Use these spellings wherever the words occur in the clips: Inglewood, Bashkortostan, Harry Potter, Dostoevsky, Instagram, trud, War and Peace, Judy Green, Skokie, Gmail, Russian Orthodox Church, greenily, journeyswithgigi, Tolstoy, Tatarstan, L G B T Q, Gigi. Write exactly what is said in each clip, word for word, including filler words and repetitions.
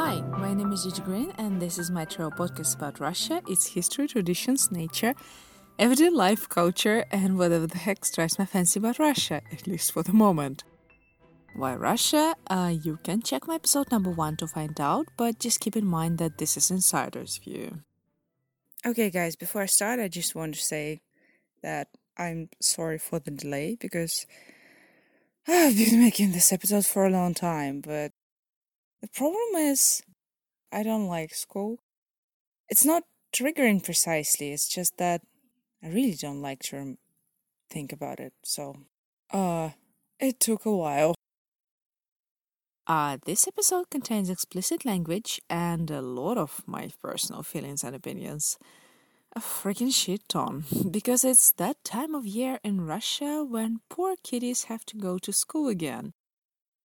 Hi, my name is Judy Green, and this is my travel podcast about Russia, its history, traditions, nature, everyday life, culture, and whatever the heck strikes my fancy about Russia, at least for the moment. Why Russia? Uh, you can check my episode number one to find out, but just keep in mind that this is insider's view. Okay, guys, before I start, I just want to say that I'm sorry for the delay, because I've been making this episode for a long time, but the problem is, I don't like school. It's not triggering precisely, it's just that I really don't like to think about it, so uh, it took a while. Uh, this episode contains explicit language and a lot of my personal feelings and opinions. A freaking shit ton, because it's that time of year in Russia when poor kiddies have to go to school again.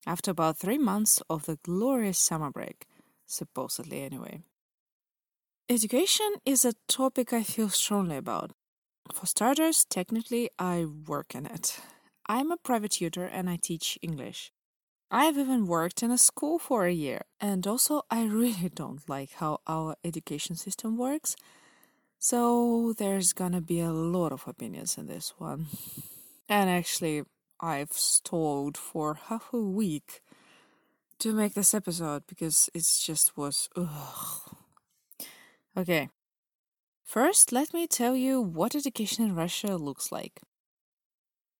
After about three months of the glorious summer break, supposedly anyway. Education is a topic I feel strongly about. For starters, technically, I work in it. I'm a private tutor and I teach English. I've even worked in a school for a year, and also I really don't like how our education system works, so there's gonna be a lot of opinions in this one. And actually, I've stalled for half a week to make this episode because it just was ugh. Okay, first let me tell you what education in Russia looks like.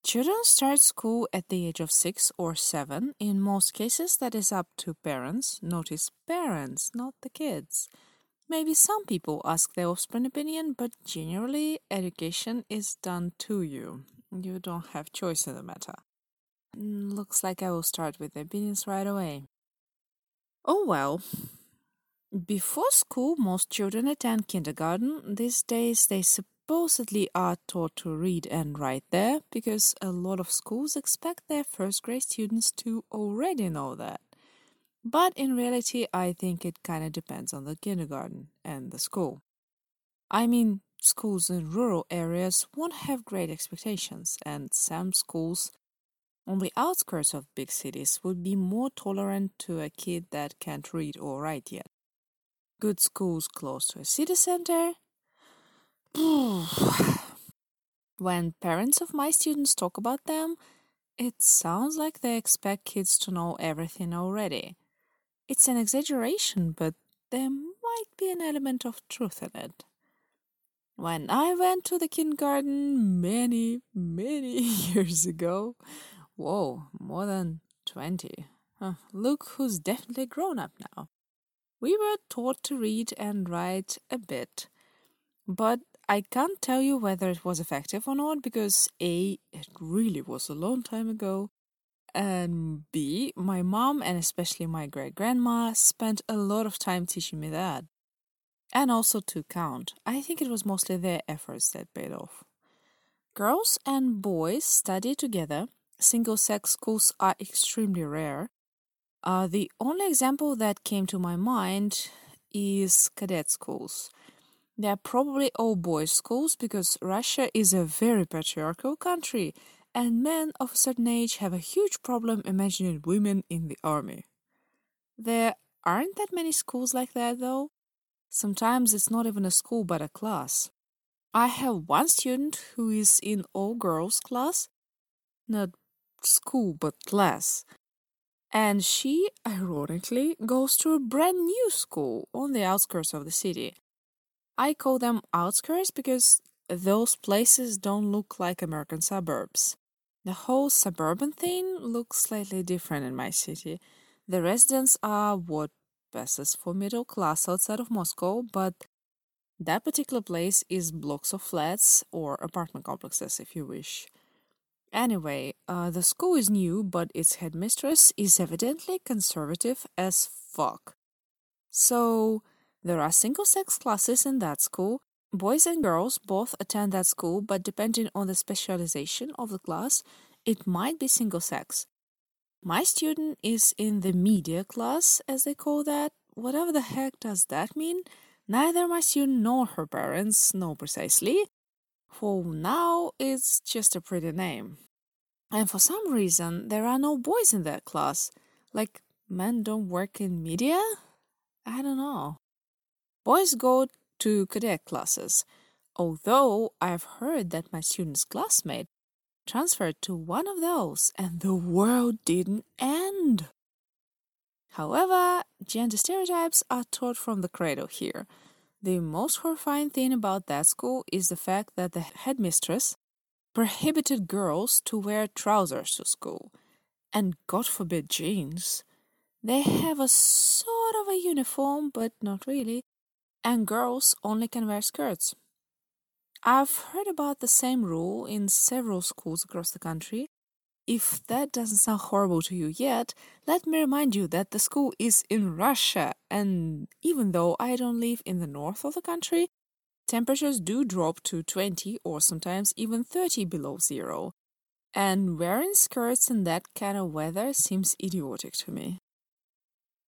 Children start school at the age of six or seven. In most cases, that is up to parents. Notice parents, not the kids. Maybe some people ask their offspring opinion, but generally education is done to you. You don't have choice in the matter. Looks like I will start with the opinions right away. Oh well. Before school, most children attend kindergarten. These days, they supposedly are taught to read and write there, because a lot of schools expect their first grade students to already know that. But in reality, I think it kind of depends on the kindergarten and the school. I mean, schools in rural areas won't have great expectations, and some schools on the outskirts of big cities would be more tolerant to a kid that can't read or write yet. Good schools close to a city center? When parents of my students talk about them, it sounds like they expect kids to know everything already. It's an exaggeration, but there might be an element of truth in it. When I went to the kindergarten many, many years ago, whoa, more than twenty, huh, look who's definitely grown up now. We were taught to read and write a bit, but I can't tell you whether it was effective or not because A, it really was a long time ago, and B, my mom and especially my great-grandma spent a lot of time teaching me that. And also to count. I think it was mostly their efforts that paid off. Girls and boys study together. Single-sex schools are extremely rare. Uh, the only example that came to my mind is cadet schools. They are probably all boys' schools because Russia is a very patriarchal country, and men of a certain age have a huge problem imagining women in the army. There aren't that many schools like that, though. Sometimes it's not even a school, but a class. I have one student who is in all-girls class. Not school, but class. And she, ironically, goes to a brand new school on the outskirts of the city. I call them outskirts because those places don't look like American suburbs. The whole suburban thing looks slightly different in my city. The residents are what passes for middle class outside of Moscow, but that particular place is blocks of flats or apartment complexes, if you wish. Anyway, uh, the school is new, but its headmistress is evidently conservative as fuck. So, there are single-sex classes in that school. Boys and girls both attend that school, but depending on the specialization of the class, it might be single-sex. My student is in the media class, as they call that. Whatever the heck does that mean? Neither my student nor her parents know precisely. For now, it's just a pretty name. And for some reason, there are no boys in that class. Like, men don't work in media? I don't know. Boys go to cadet classes, although I've heard that my student's classmate transferred to one of those and the world didn't end. However, gender stereotypes are taught from the cradle here. The most horrifying thing about that school is the fact that the headmistress prohibited girls to wear trousers to school, and God forbid jeans. They have a sort of a uniform, but not really, and girls only can wear skirts. I've heard about the same rule in several schools across the country. If that doesn't sound horrible to you yet, let me remind you that the school is in Russia, and even though I don't live in the north of the country, temperatures do drop to twenty or sometimes even thirty below zero, and wearing skirts in that kind of weather seems idiotic to me.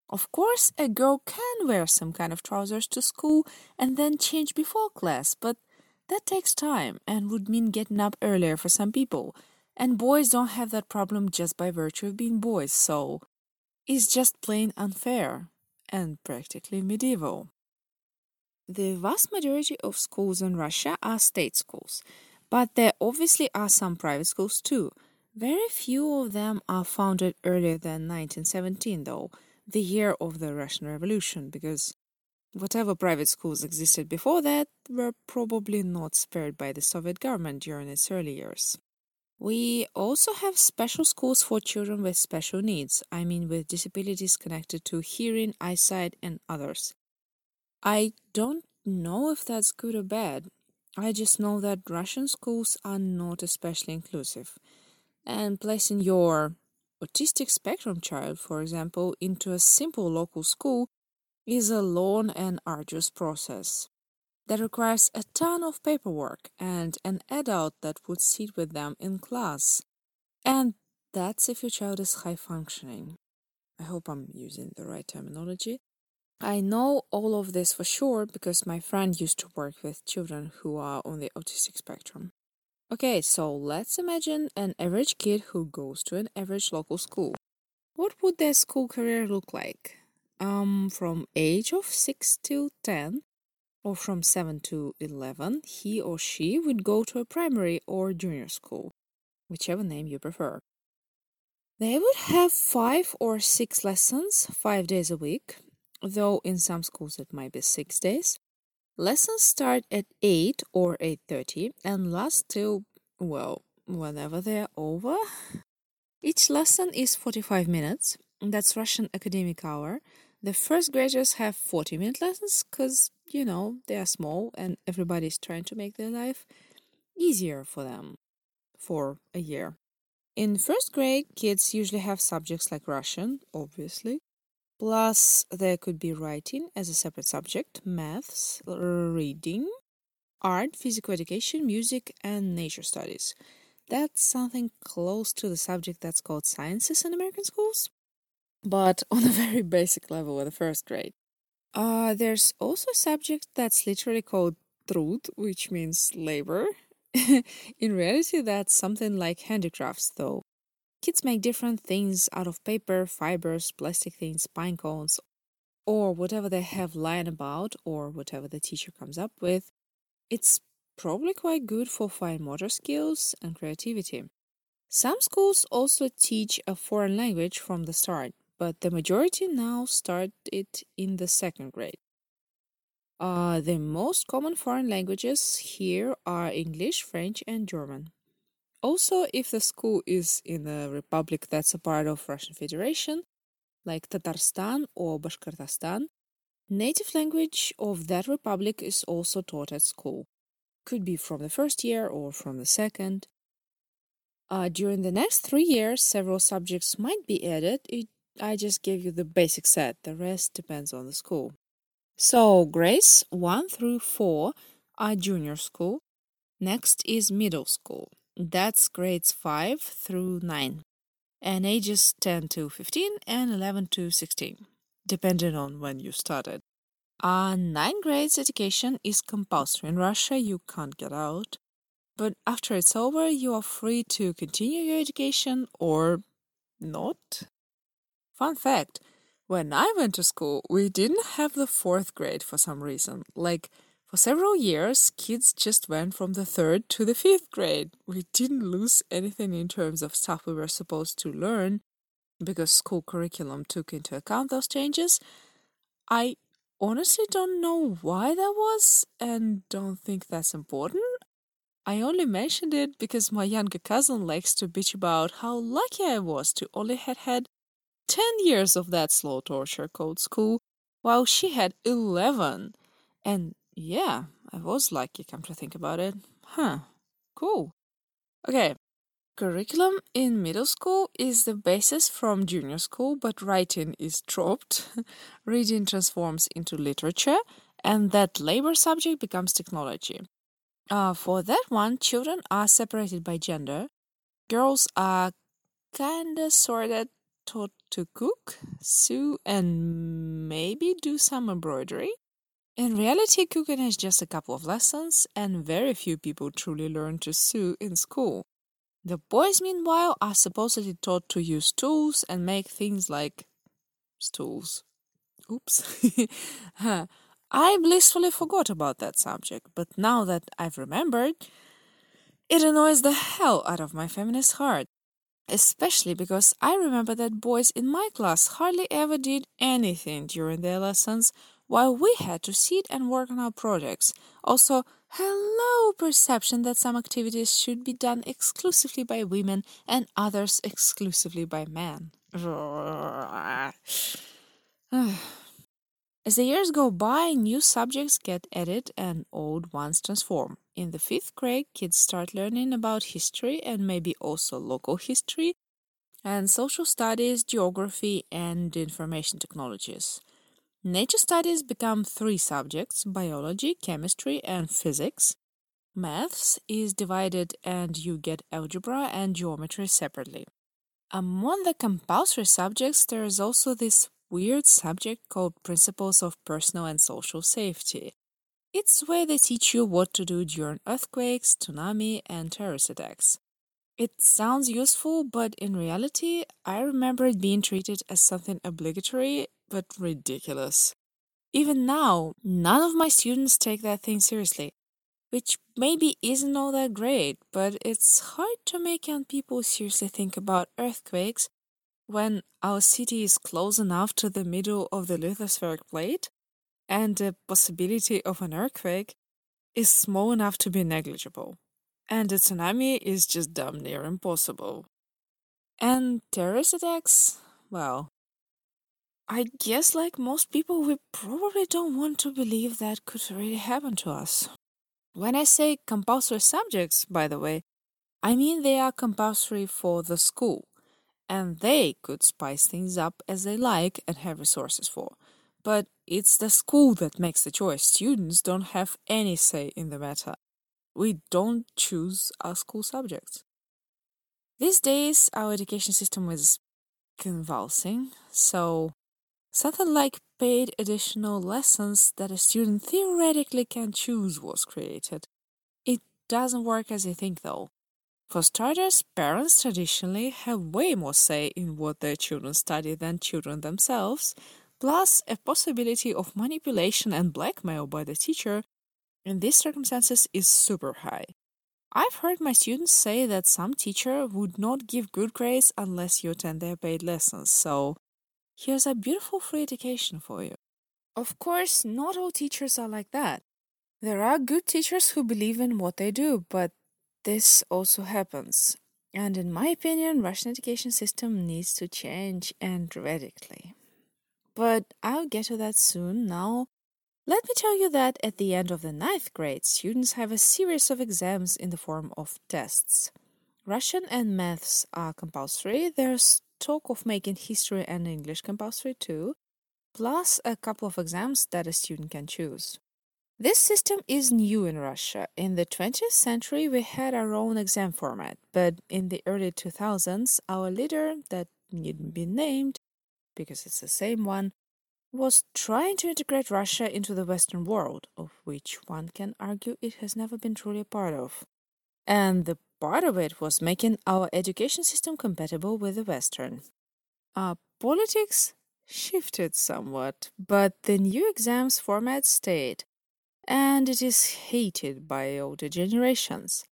Of course, a girl can wear some kind of trousers to school and then change before class, but that takes time and would mean getting up earlier for some people, and boys don't have that problem just by virtue of being boys, so it's just plain unfair and practically medieval. The vast majority of schools in Russia are state schools, but there obviously are some private schools too. Very few of them are founded earlier than nineteen seventeen, though, the year of the Russian Revolution, because whatever private schools existed before that were probably not spared by the Soviet government during its early years. We also have special schools for children with special needs, I mean with disabilities connected to hearing, eyesight, and others. I don't know if that's good or bad. I just know that Russian schools are not especially inclusive, and placing your autistic spectrum child, for example, into a simple local school is a long and arduous process that requires a ton of paperwork and an adult that would sit with them in class. And that's if your child is high-functioning. I hope I'm using the right terminology. I know all of this for sure because my friend used to work with children who are on the autistic spectrum. Okay, so let's imagine an average kid who goes to an average local school. What would their school career look like? Um, from age of six till ten, or from seven to eleven, he or she would go to a primary or junior school, whichever name you prefer. They would have five or six lessons, five days a week, though in some schools it might be six days. Lessons start at eight or eight thirty and last till, well, whenever they're over. Each lesson is forty-five minutes. That's Russian academic hour. The first graders have forty-minute lessons because, you know, they are small and everybody's trying to make their life easier for them for a year. In first grade, kids usually have subjects like Russian, obviously. Plus, there could be writing as a separate subject, maths, reading, art, physical education, music, and nature studies. That's something close to the subject that's called sciences in American schools, but on a very basic level in the first grade. Uh, there's also a subject that's literally called trud, which means labor. In reality, that's something like handicrafts, though. Kids make different things out of paper, fibers, plastic things, pine cones, or whatever they have lying about, or whatever the teacher comes up with. It's probably quite good for fine motor skills and creativity. Some schools also teach a foreign language from the start, but the majority now start it in the second grade. Uh, the most common foreign languages here are English, French, and German. Also, if the school is in a republic that's a part of Russian Federation, like Tatarstan or Bashkortostan, native language of that republic is also taught at school. Could be from the first year or from the second. Uh, during the next three years, several subjects might be added. It, I just gave you the basic set. The rest depends on the school. So, grades one through four are junior school. Next is middle school. That's grades five through nine, and ages ten to fifteen and eleven to sixteen, depending on when you started. Uh, ninth grades education is compulsory. In Russia, you can't get out, but after it's over, you are free to continue your education or not. Fun fact, When I went to school, we didn't have the fourth grade for some reason. Like, for several years, kids just went from the third to the fifth grade. We didn't lose anything in terms of stuff we were supposed to learn, because school curriculum took into account those changes. I honestly don't know why that was, and don't think that's important. I only mentioned it because my younger cousin likes to bitch about how lucky I was to only had had ten years of that slow torture called school, while she had eleven. And yeah, I was lucky, come to think about it. Huh, cool. Okay, curriculum in middle school is the basis from junior school, but writing is dropped, reading transforms into literature, and that labor subject becomes technology. Uh, for that one, children are separated by gender. Girls are kinda sorta taught to cook, sew, and maybe do some embroidery. In reality, cooking has just a couple of lessons, and very few people truly learn to sew in school. The boys, meanwhile, are supposedly taught to use tools and make things like stools. Oops. huh. I blissfully forgot about that subject, but now that I've remembered, it annoys the hell out of my feminist heart. Especially because I remember that boys in my class hardly ever did anything during their lessons, while we had to sit and work on our projects. Also, hello perception that some activities should be done exclusively by women and others exclusively by men. As the years go by, new subjects get added and old ones transform. In the fifth grade, kids start learning about history and maybe also local history, and social studies, geography, and information technologies. Nature studies become three subjects: biology, chemistry, and physics. Maths is divided and you get algebra and geometry separately. Among the compulsory subjects, there is also this weird subject called Principles of Personal and Social Safety. It's where they teach you what to do during earthquakes, tsunami, and terrorist attacks. It sounds useful, but in reality, I remember it being treated as something obligatory but ridiculous. Even now, none of my students take that thing seriously, which maybe isn't all that great, but it's hard to make young people seriously think about earthquakes when our city is close enough to the middle of the lithospheric plate and the possibility of an earthquake is small enough to be negligible, and a tsunami is just damn near impossible. And terrorist attacks? Well, I guess like most people, we probably don't want to believe that could really happen to us. When I say compulsory subjects, by the way, I mean they are compulsory for the school, and they could spice things up as they like and have resources for. But it's the school that makes the choice. Students don't have any say in the matter. We don't choose our school subjects. These days, our education system is convulsing, so something like paid additional lessons that a student theoretically can choose was created. It doesn't work as you think, though. For starters, parents traditionally have way more say in what their children study than children themselves, plus a possibility of manipulation and blackmail by the teacher in these circumstances is super high. I've heard my students say that some teacher would not give good grades unless you attend their paid lessons, so here's a beautiful free education for you. Of course, not all teachers are like that. There are good teachers who believe in what they do, but this also happens, and in my opinion, Russian education system needs to change, and radically. But I'll get to that soon. Now, let me tell you that at the end of the ninth grade, students have a series of exams in the form of tests. Russian and maths are compulsory. There's talk of making history and English compulsory too, plus a couple of exams that a student can choose. This system is new in Russia. In the twentieth century, we had our own exam format, but in the early two thousands, our leader, that needn't be named because it's the same one, was trying to integrate Russia into the Western world, of which one can argue it has never been truly a part of. And the part of it was making our education system compatible with the Western. Our politics shifted somewhat, but the new exams format stayed, and it is hated by older generations.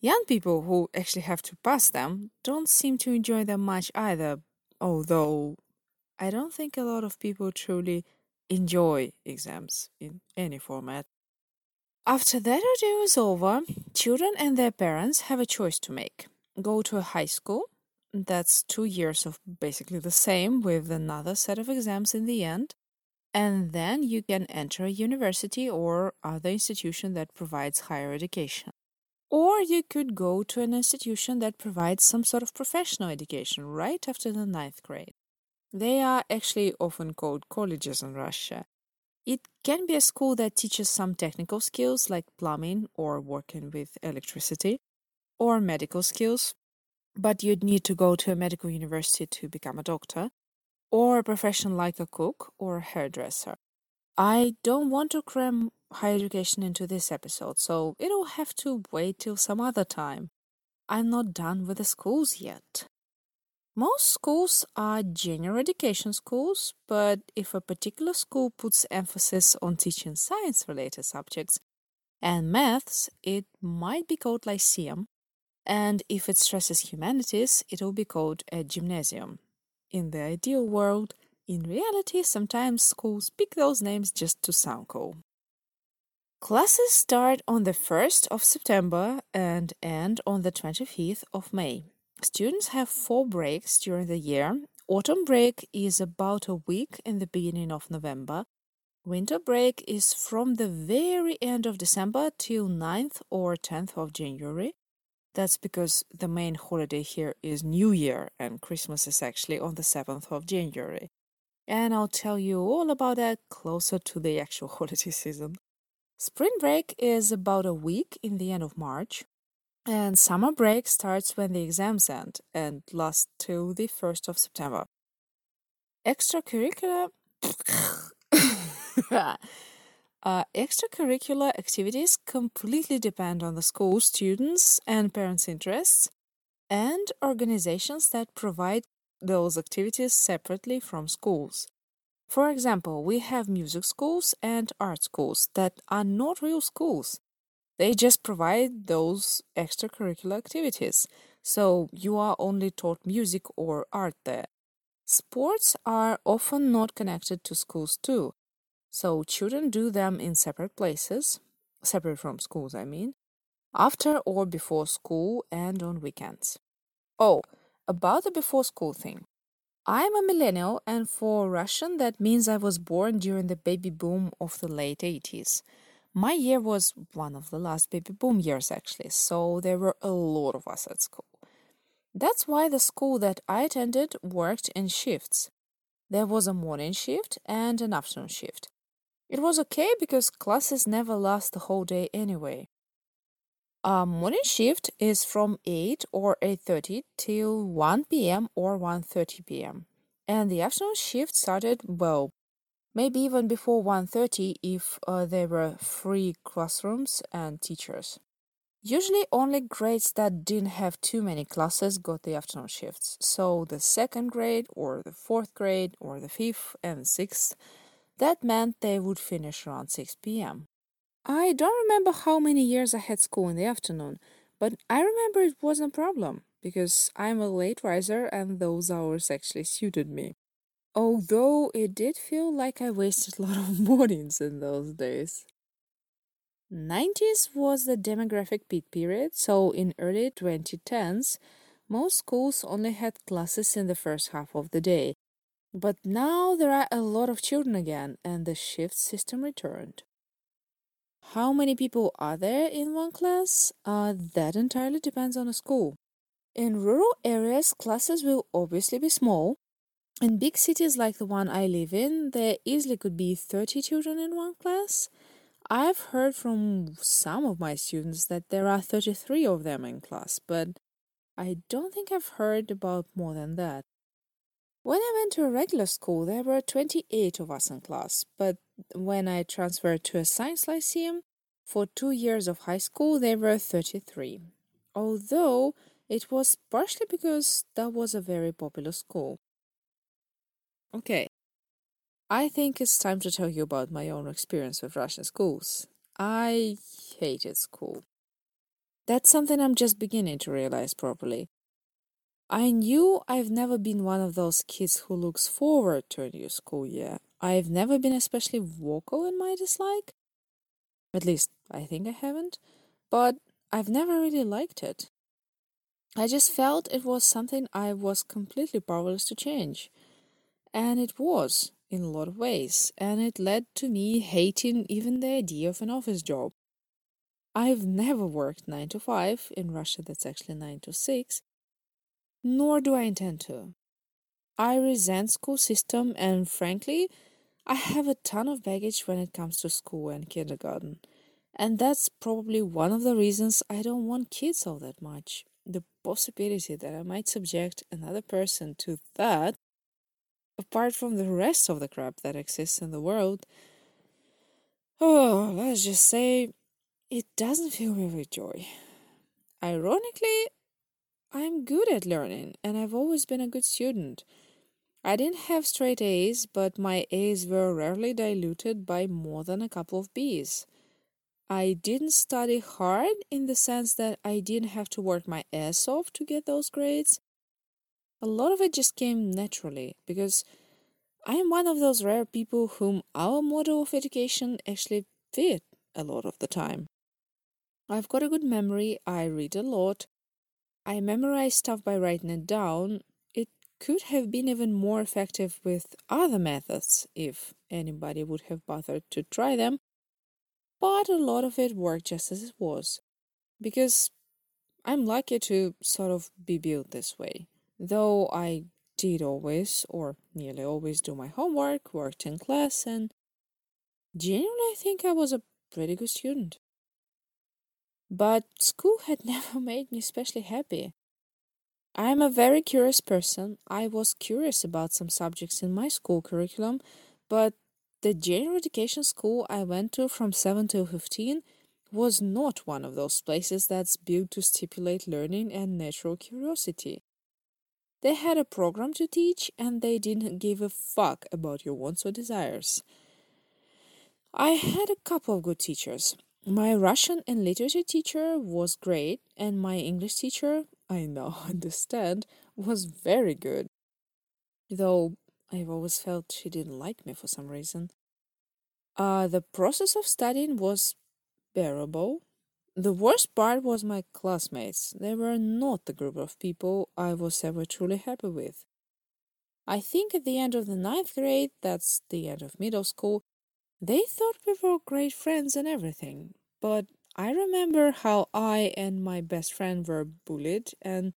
Young people who actually have to pass them don't seem to enjoy them much either, although I don't think a lot of people truly enjoy exams in any format. After that ordeal is over, children and their parents have a choice to make. Go to a high school, that's two years of basically the same with another set of exams in the end, and then you can enter a university or other institution that provides higher education. Or you could go to an institution that provides some sort of professional education right after the ninth grade. They are actually often called colleges in Russia. It can be a school that teaches some technical skills like plumbing or working with electricity, or medical skills, but you'd need to go to a medical university to become a doctor, or a profession like a cook or a hairdresser. I don't want to cram higher education into this episode, so it'll have to wait till some other time. I'm not done with the schools yet. Most schools are general education schools, but if a particular school puts emphasis on teaching science-related subjects and maths, it might be called lyceum, and if it stresses humanities, it'll be called a gymnasium. In the ideal world, in reality, sometimes schools pick those names just to sound cool. Classes start on the first of September and end on the twenty-fifth of May. Students have four breaks during the year. Autumn break is about a week in the beginning of November. Winter break is from the very end of December till ninth or tenth of January. That's because the main holiday here is New Year, and Christmas is actually on the seventh of January. And I'll tell you all about that closer to the actual holiday season. Spring break is about a week in the end of March, and summer break starts when the exams end and lasts till the first of September. Extracurricular uh, extracurricular activities completely depend on the school, students, and parents' interests, and organizations that provide those activities separately from schools. For example, we have music schools and art schools that are not real schools. They just provide those extracurricular activities, so you are only taught music or art there. Sports are often not connected to schools too, so children do them in separate places, separate from schools I mean, after or before school and on weekends. Oh, about the before school thing. I'm a millennial, and for Russian that means I was born during the baby boom of the late eighties. My year was one of the last baby boom years, actually, so there were a lot of us at school. That's why the school that I attended worked in shifts. There was a morning shift and an afternoon shift. It was okay because classes never last the whole day anyway. A morning shift is from eight or eight thirty till one p.m. or one thirty p.m. And the afternoon shift started, well, maybe even before one thirty if uh, there were free classrooms and teachers. Usually only grades that didn't have too many classes got the afternoon shifts. So the second grade or the fourth grade or the fifth and sixth, that meant they would finish around six p.m. I don't remember how many years I had school in the afternoon, but I remember it wasn't a problem because I'm a late riser and those hours actually suited me. Although it did feel like I wasted a lot of mornings in those days. nineties was the demographic peak period, so in early twenty tens, most schools only had classes in the first half of the day. But now there are a lot of children again, and the shift system returned. How many people are there in one class? Uh, that entirely depends on the school. In rural areas, classes will obviously be small. In big cities like the one I live in, there easily could be thirty children in one class. I've heard from some of my students that there are thirty-three of them in class, but I don't think I've heard about more than that. When I went to a regular school, there were twenty-eight of us in class, but when I transferred to a science lyceum, for two years of high school, there were thirty-three. Although it was partially because that was a very popular school. Okay, I think it's time to tell you about my own experience with Russian schools. I hated school. That's something I'm just beginning to realize properly. I knew I've never been one of those kids who looks forward to a new school year. I've never been especially vocal in my dislike. At least, I think I haven't. But I've never really liked it. I just felt it was something I was completely powerless to change. And it was, in a lot of ways, and it led to me hating even the idea of an office job. I've never worked nine to five, in Russia that's actually nine to six, nor do I intend to. I resent school system and, frankly, I have a ton of baggage when it comes to school and kindergarten. And that's probably one of the reasons I don't want kids all that much. The possibility that I might subject another person to that, apart from the rest of the crap that exists in the world, oh, let's just say, it doesn't fill me with joy. Ironically, I'm good at learning, and I've always been a good student. I didn't have straight A's, but my A's were rarely diluted by more than a couple of B's. I didn't study hard in the sense that I didn't have to work my ass off to get those grades. A lot of it just came naturally, because I am one of those rare people whom our model of education actually fit a lot of the time. I've got a good memory, I read a lot, I memorize stuff by writing it down. It could have been even more effective with other methods, if anybody would have bothered to try them, but a lot of it worked just as it was, because I'm lucky to sort of be built this way. Though I did always, or nearly always, do my homework, worked in class, and genuinely I think I was a pretty good student. But school had never made me especially happy. I am a very curious person. I was curious about some subjects in my school curriculum, but the general education school I went to from seven till fifteen was not one of those places that's built to stimulate learning and natural curiosity. They had a program to teach, and they didn't give a fuck about your wants or desires. I had a couple of good teachers. My Russian and literature teacher was great, and my English teacher, I now understand, was very good. Though I've always felt she didn't like me for some reason. Uh, the process of studying was bearable. The worst part was my classmates. They were not the group of people I was ever truly happy with. I think at the end of the ninth grade, that's the end of middle school, they thought we were great friends and everything. But I remember how I and my best friend were bullied, and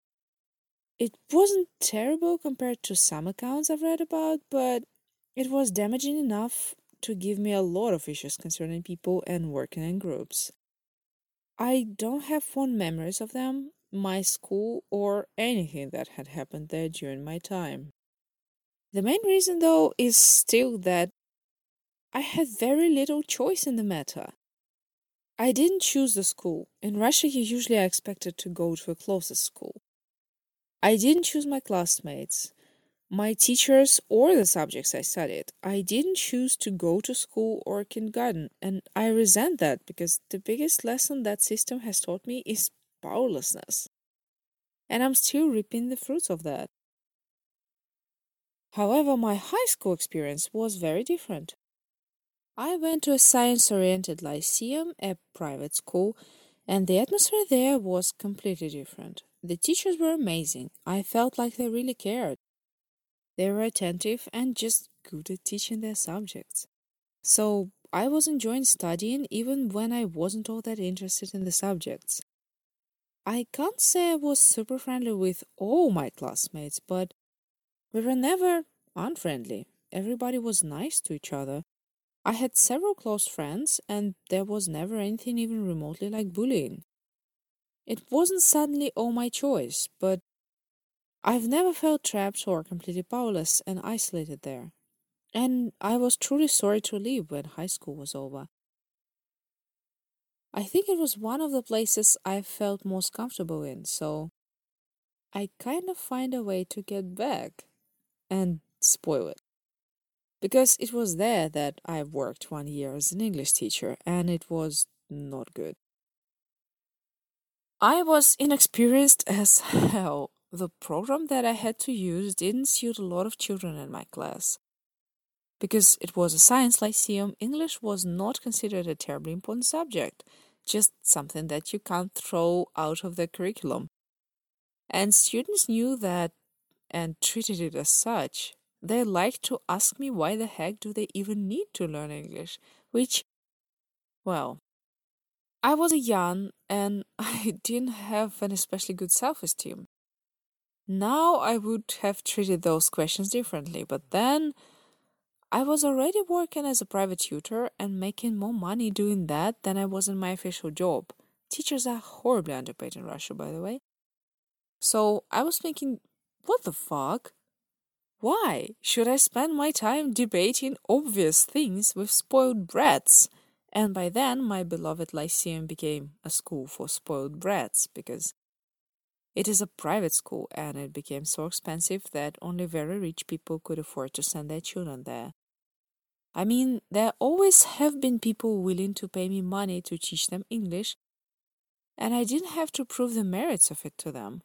it wasn't terrible compared to some accounts I've read about, but it was damaging enough to give me a lot of issues concerning people and working in groups. I don't have fond memories of them, my school, or anything that had happened there during my time. The main reason, though, is still that I had very little choice in the matter. I didn't choose the school. In Russia, you usually are expected to go to a closer school. I didn't choose my classmates, my teachers, or the subjects I studied. I didn't choose to go to school or kindergarten, and I resent that, because the biggest lesson that system has taught me is powerlessness. And I'm still reaping the fruits of that. However, my high school experience was very different. I went to a science-oriented lyceum, a private school, and the atmosphere there was completely different. The teachers were amazing. I felt like they really cared. They were attentive and just good at teaching their subjects. So I was enjoying studying even when I wasn't all that interested in the subjects. I can't say I was super friendly with all my classmates, but we were never unfriendly. Everybody was nice to each other. I had several close friends, and there was never anything even remotely like bullying. It wasn't suddenly all my choice, but I've never felt trapped or completely powerless and isolated there, and I was truly sorry to leave when high school was over. I think it was one of the places I felt most comfortable in, so I kind of find a way to get back and spoil it. because it was there that I worked one year as an English teacher, and it was not good. I was inexperienced as hell. The program that I had to use didn't suit a lot of children in my class. Because it was a science lyceum, English was not considered a terribly important subject, just something that you can't throw out of the curriculum. And students knew that and treated it as such. They liked to ask me why the heck do they even need to learn English, which, well, I was young and I didn't have an especially good self-esteem. Now I would have treated those questions differently, but then I was already working as a private tutor and making more money doing that than I was in my official job. Teachers are horribly underpaid in Russia, by the way. So I was thinking, what the fuck? Why should I spend my time debating obvious things with spoiled brats? And by then, my beloved Lyceum became a school for spoiled brats, because it is a private school, and it became so expensive that only very rich people could afford to send their children there. I mean, there always have been people willing to pay me money to teach them English, and I didn't have to prove the merits of it to them.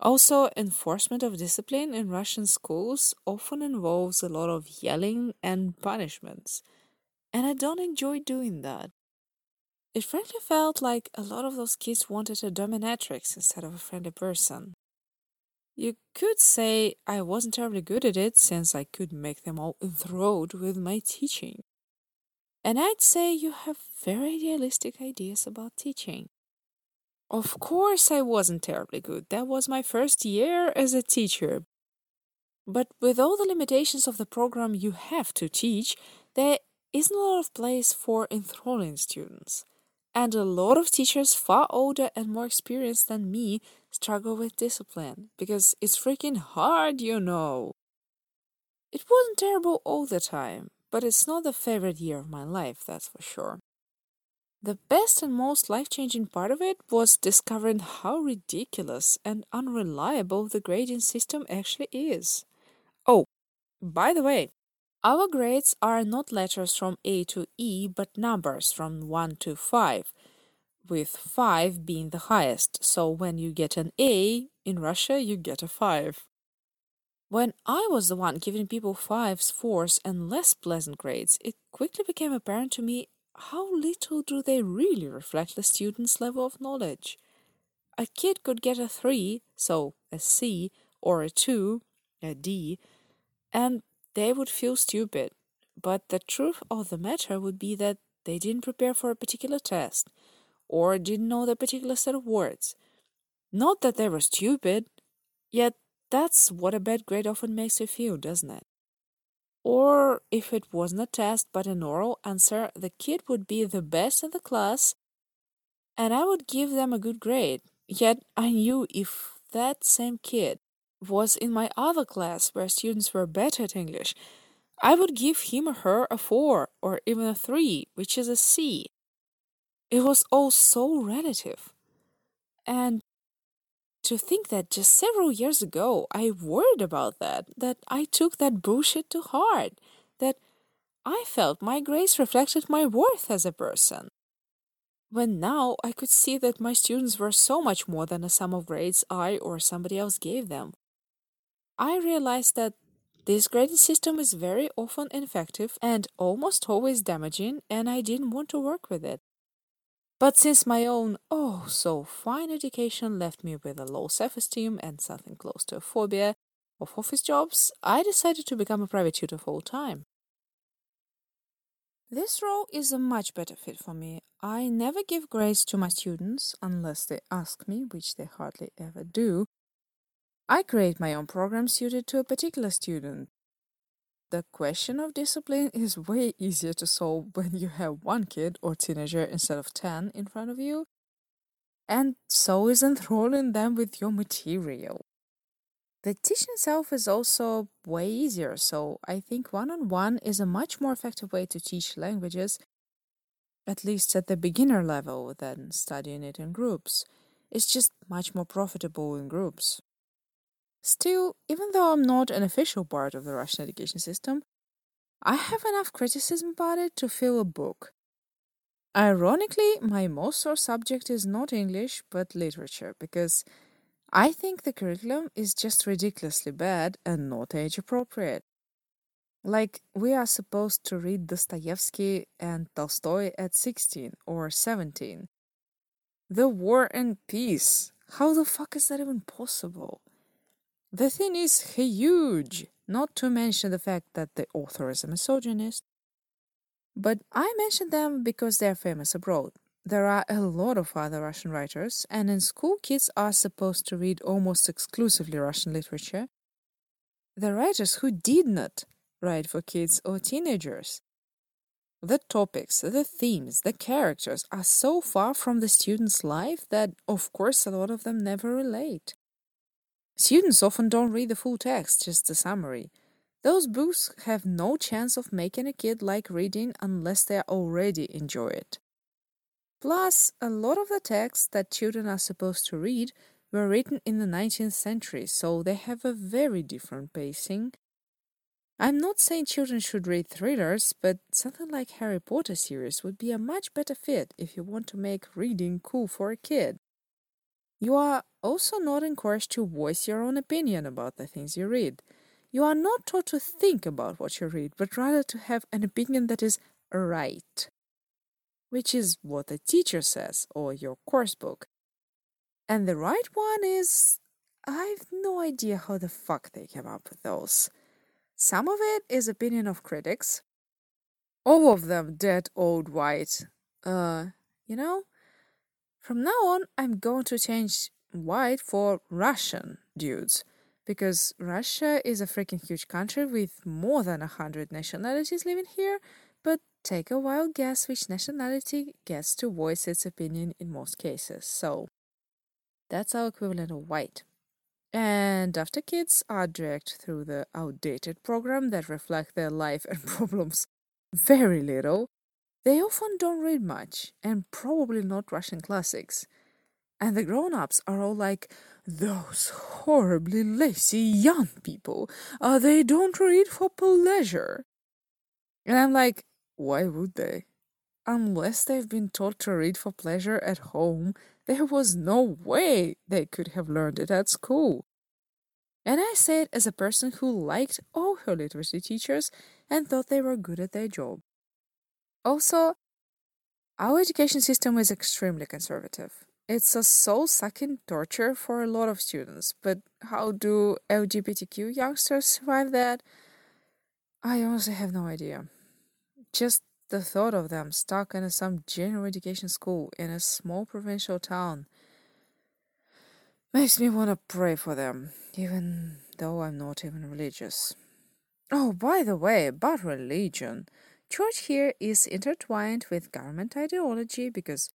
Also, enforcement of discipline in Russian schools often involves a lot of yelling and punishments, and I don't enjoy doing that. It frankly felt like a lot of those kids wanted a dominatrix instead of a friendly person. You could say I wasn't terribly good at it, since I could make them all enthralled with my teaching. And I'd say you have very idealistic ideas about teaching. Of course I wasn't terribly good. That was my first year as a teacher. But with all the limitations of the program you have to teach, there isn't a lot of place for enthralling students. And a lot of teachers far older and more experienced than me struggle with discipline, because it's freaking hard, you know. It wasn't terrible all the time, but it's not the favorite year of my life, that's for sure. The best and most life-changing part of it was discovering how ridiculous and unreliable the grading system actually is. Oh, by the way, our grades are not letters from A to E, but numbers from one to five, with five being the highest. So when you get an A in Russia, you get a five. When I was the one giving people fives, fours, and less pleasant grades, it quickly became apparent to me how little do they really reflect the student's level of knowledge. A kid could get a three, so a C, or a two, a D, and they would feel stupid, but the truth of the matter would be that they didn't prepare for a particular test, or didn't know the particular set of words. Not that they were stupid, yet that's what a bad grade often makes you feel, doesn't it? Or, if it wasn't a test but an oral answer, the kid would be the best in the class, and I would give them a good grade. Yet I knew if that same kid was in my other class, where students were better at English, I would give him or her a four, or even a three, which is a C. It was all so relative. And to think that just several years ago I worried about that, that I took that bullshit to heart, that I felt my grades reflected my worth as a person. When now I could see that my students were so much more than a sum of grades I or somebody else gave them. I realized that this grading system is very often ineffective and almost always damaging, and I didn't want to work with it. But since my own oh so fine education left me with a low self-esteem and something close to a phobia of office jobs, I decided to become a private tutor full time. This role is a much better fit for me. I never give grades to my students unless they ask me, which they hardly ever do. I create my own program suited to a particular student. The question of discipline is way easier to solve when you have one kid or teenager instead of ten in front of you, and so is enthralling them with your material. The teaching itself is also way easier, so I think one-on-one is a much more effective way to teach languages, at least at the beginner level, than studying it in groups. It's just much more profitable in groups. Still, even though I'm not an official part of the Russian education system, I have enough criticism about it to fill a book. Ironically, my most sore subject is not English, but literature, because I think the curriculum is just ridiculously bad and not age-appropriate. Like, we are supposed to read Dostoevsky and Tolstoy at sixteen or seventeen. The War and Peace. How the fuck is that even possible? The thing is huge, not to mention the fact that the author is a misogynist. But I mention them because they are famous abroad. There are a lot of other Russian writers, and in school kids are supposed to read almost exclusively Russian literature. The writers who did not write for kids or teenagers. The topics, the themes, the characters are so far from the student's life that, of course, a lot of them never relate. Students often don't read the full text, just the summary. Those books have no chance of making a kid like reading unless they already enjoy it. Plus, a lot of the texts that children are supposed to read were written in the nineteenth century, so they have a very different pacing. I'm not saying children should read thrillers, but something like Harry Potter series would be a much better fit if you want to make reading cool for a kid. You are also not encouraged to voice your own opinion about the things you read. You are not taught to think about what you read, but rather to have an opinion that is right, which is what the teacher says or your course book. And the right one is... I've no idea how the fuck they came up with those. Some of it is opinion of critics. All of them dead old white. Uh, you know? From now on, I'm going to change white for Russian dudes. Because Russia is a freaking huge country with more than a hundred nationalities living here. But take a wild guess which nationality gets to voice its opinion in most cases. So, that's our equivalent of white. And after kids are dragged through the outdated program that reflect their life and problems very little, they often don't read much, and probably not Russian classics. And the grown-ups are all like, those horribly lazy young people, uh, they don't read for pleasure. And I'm like, why would they? Unless they've been taught to read for pleasure at home, there was no way they could have learned it at school. And I say it as a person who liked all her literacy teachers and thought they were good at their job. Also, our education system is extremely conservative. It's a soul-sucking torture for a lot of students, but how do L G B T Q youngsters survive that? I honestly have no idea. Just the thought of them stuck in some general education school in a small provincial town makes me want to pray for them, even though I'm not even religious. Oh, by the way, about religion. Church here is intertwined with government ideology because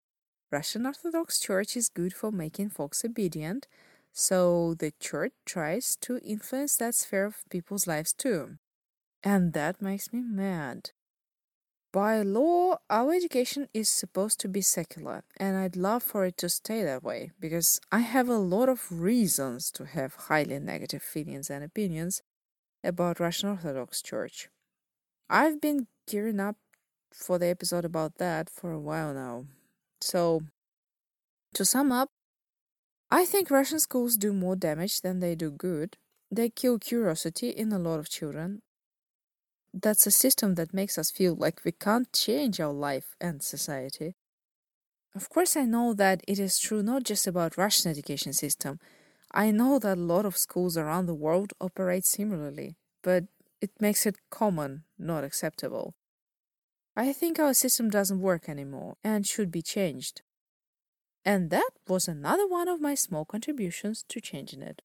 Russian Orthodox Church is good for making folks obedient, so the church tries to influence that sphere of people's lives too. And that makes me mad. By law, our education is supposed to be secular, and I'd love for it to stay that way, because I have a lot of reasons to have highly negative feelings and opinions about Russian Orthodox Church. I've been gearing up for the episode about that for a while now. So, to sum up, I think Russian schools do more damage than they do good. They kill curiosity in a lot of children. That's a system that makes us feel like we can't change our life and society. Of course, I know that it is true not just about Russian education system. I know that a lot of schools around the world operate similarly, but it makes it common, not acceptable. I think our system doesn't work anymore and should be changed. And that was another one of my small contributions to changing it.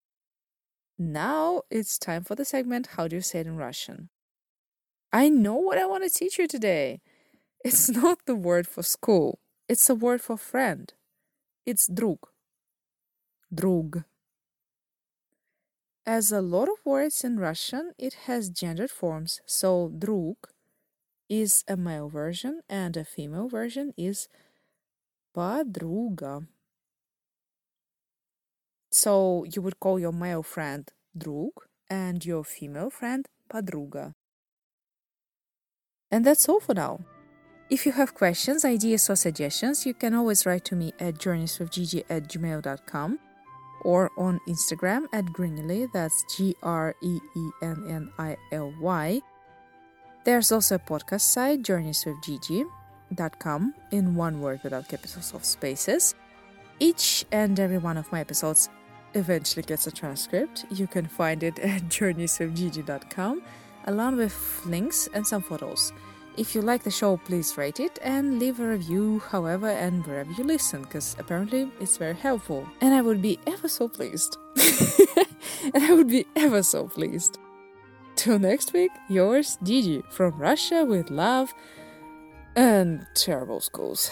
Now it's time for the segment How Do You Say It in Russian? I know what I want to teach you today. It's not the word for school. It's a word for friend. It's друг. Друг. As a lot of words in Russian, it has gendered forms. So друг is a male version and a female version is подруга. So you would call your male friend друг and your female friend подруга. And that's all for now. If you have questions, ideas or suggestions, you can always write to me at journeyswithgigi at gmail dot com or on Instagram at greenily, that's G R E E N N I L Y. There's also a podcast site, journeys with gigi dot com, in one word without capitals or spaces. Each and every one of my episodes eventually gets a transcript. You can find it at journeys with gigi dot com, along with links and some photos. If you like the show, please rate it and leave a review, however and wherever you listen, because apparently it's very helpful. And I would be ever so pleased. and I would be ever so pleased. Till next week, yours, Gigi, from Russia with love and terrible schools.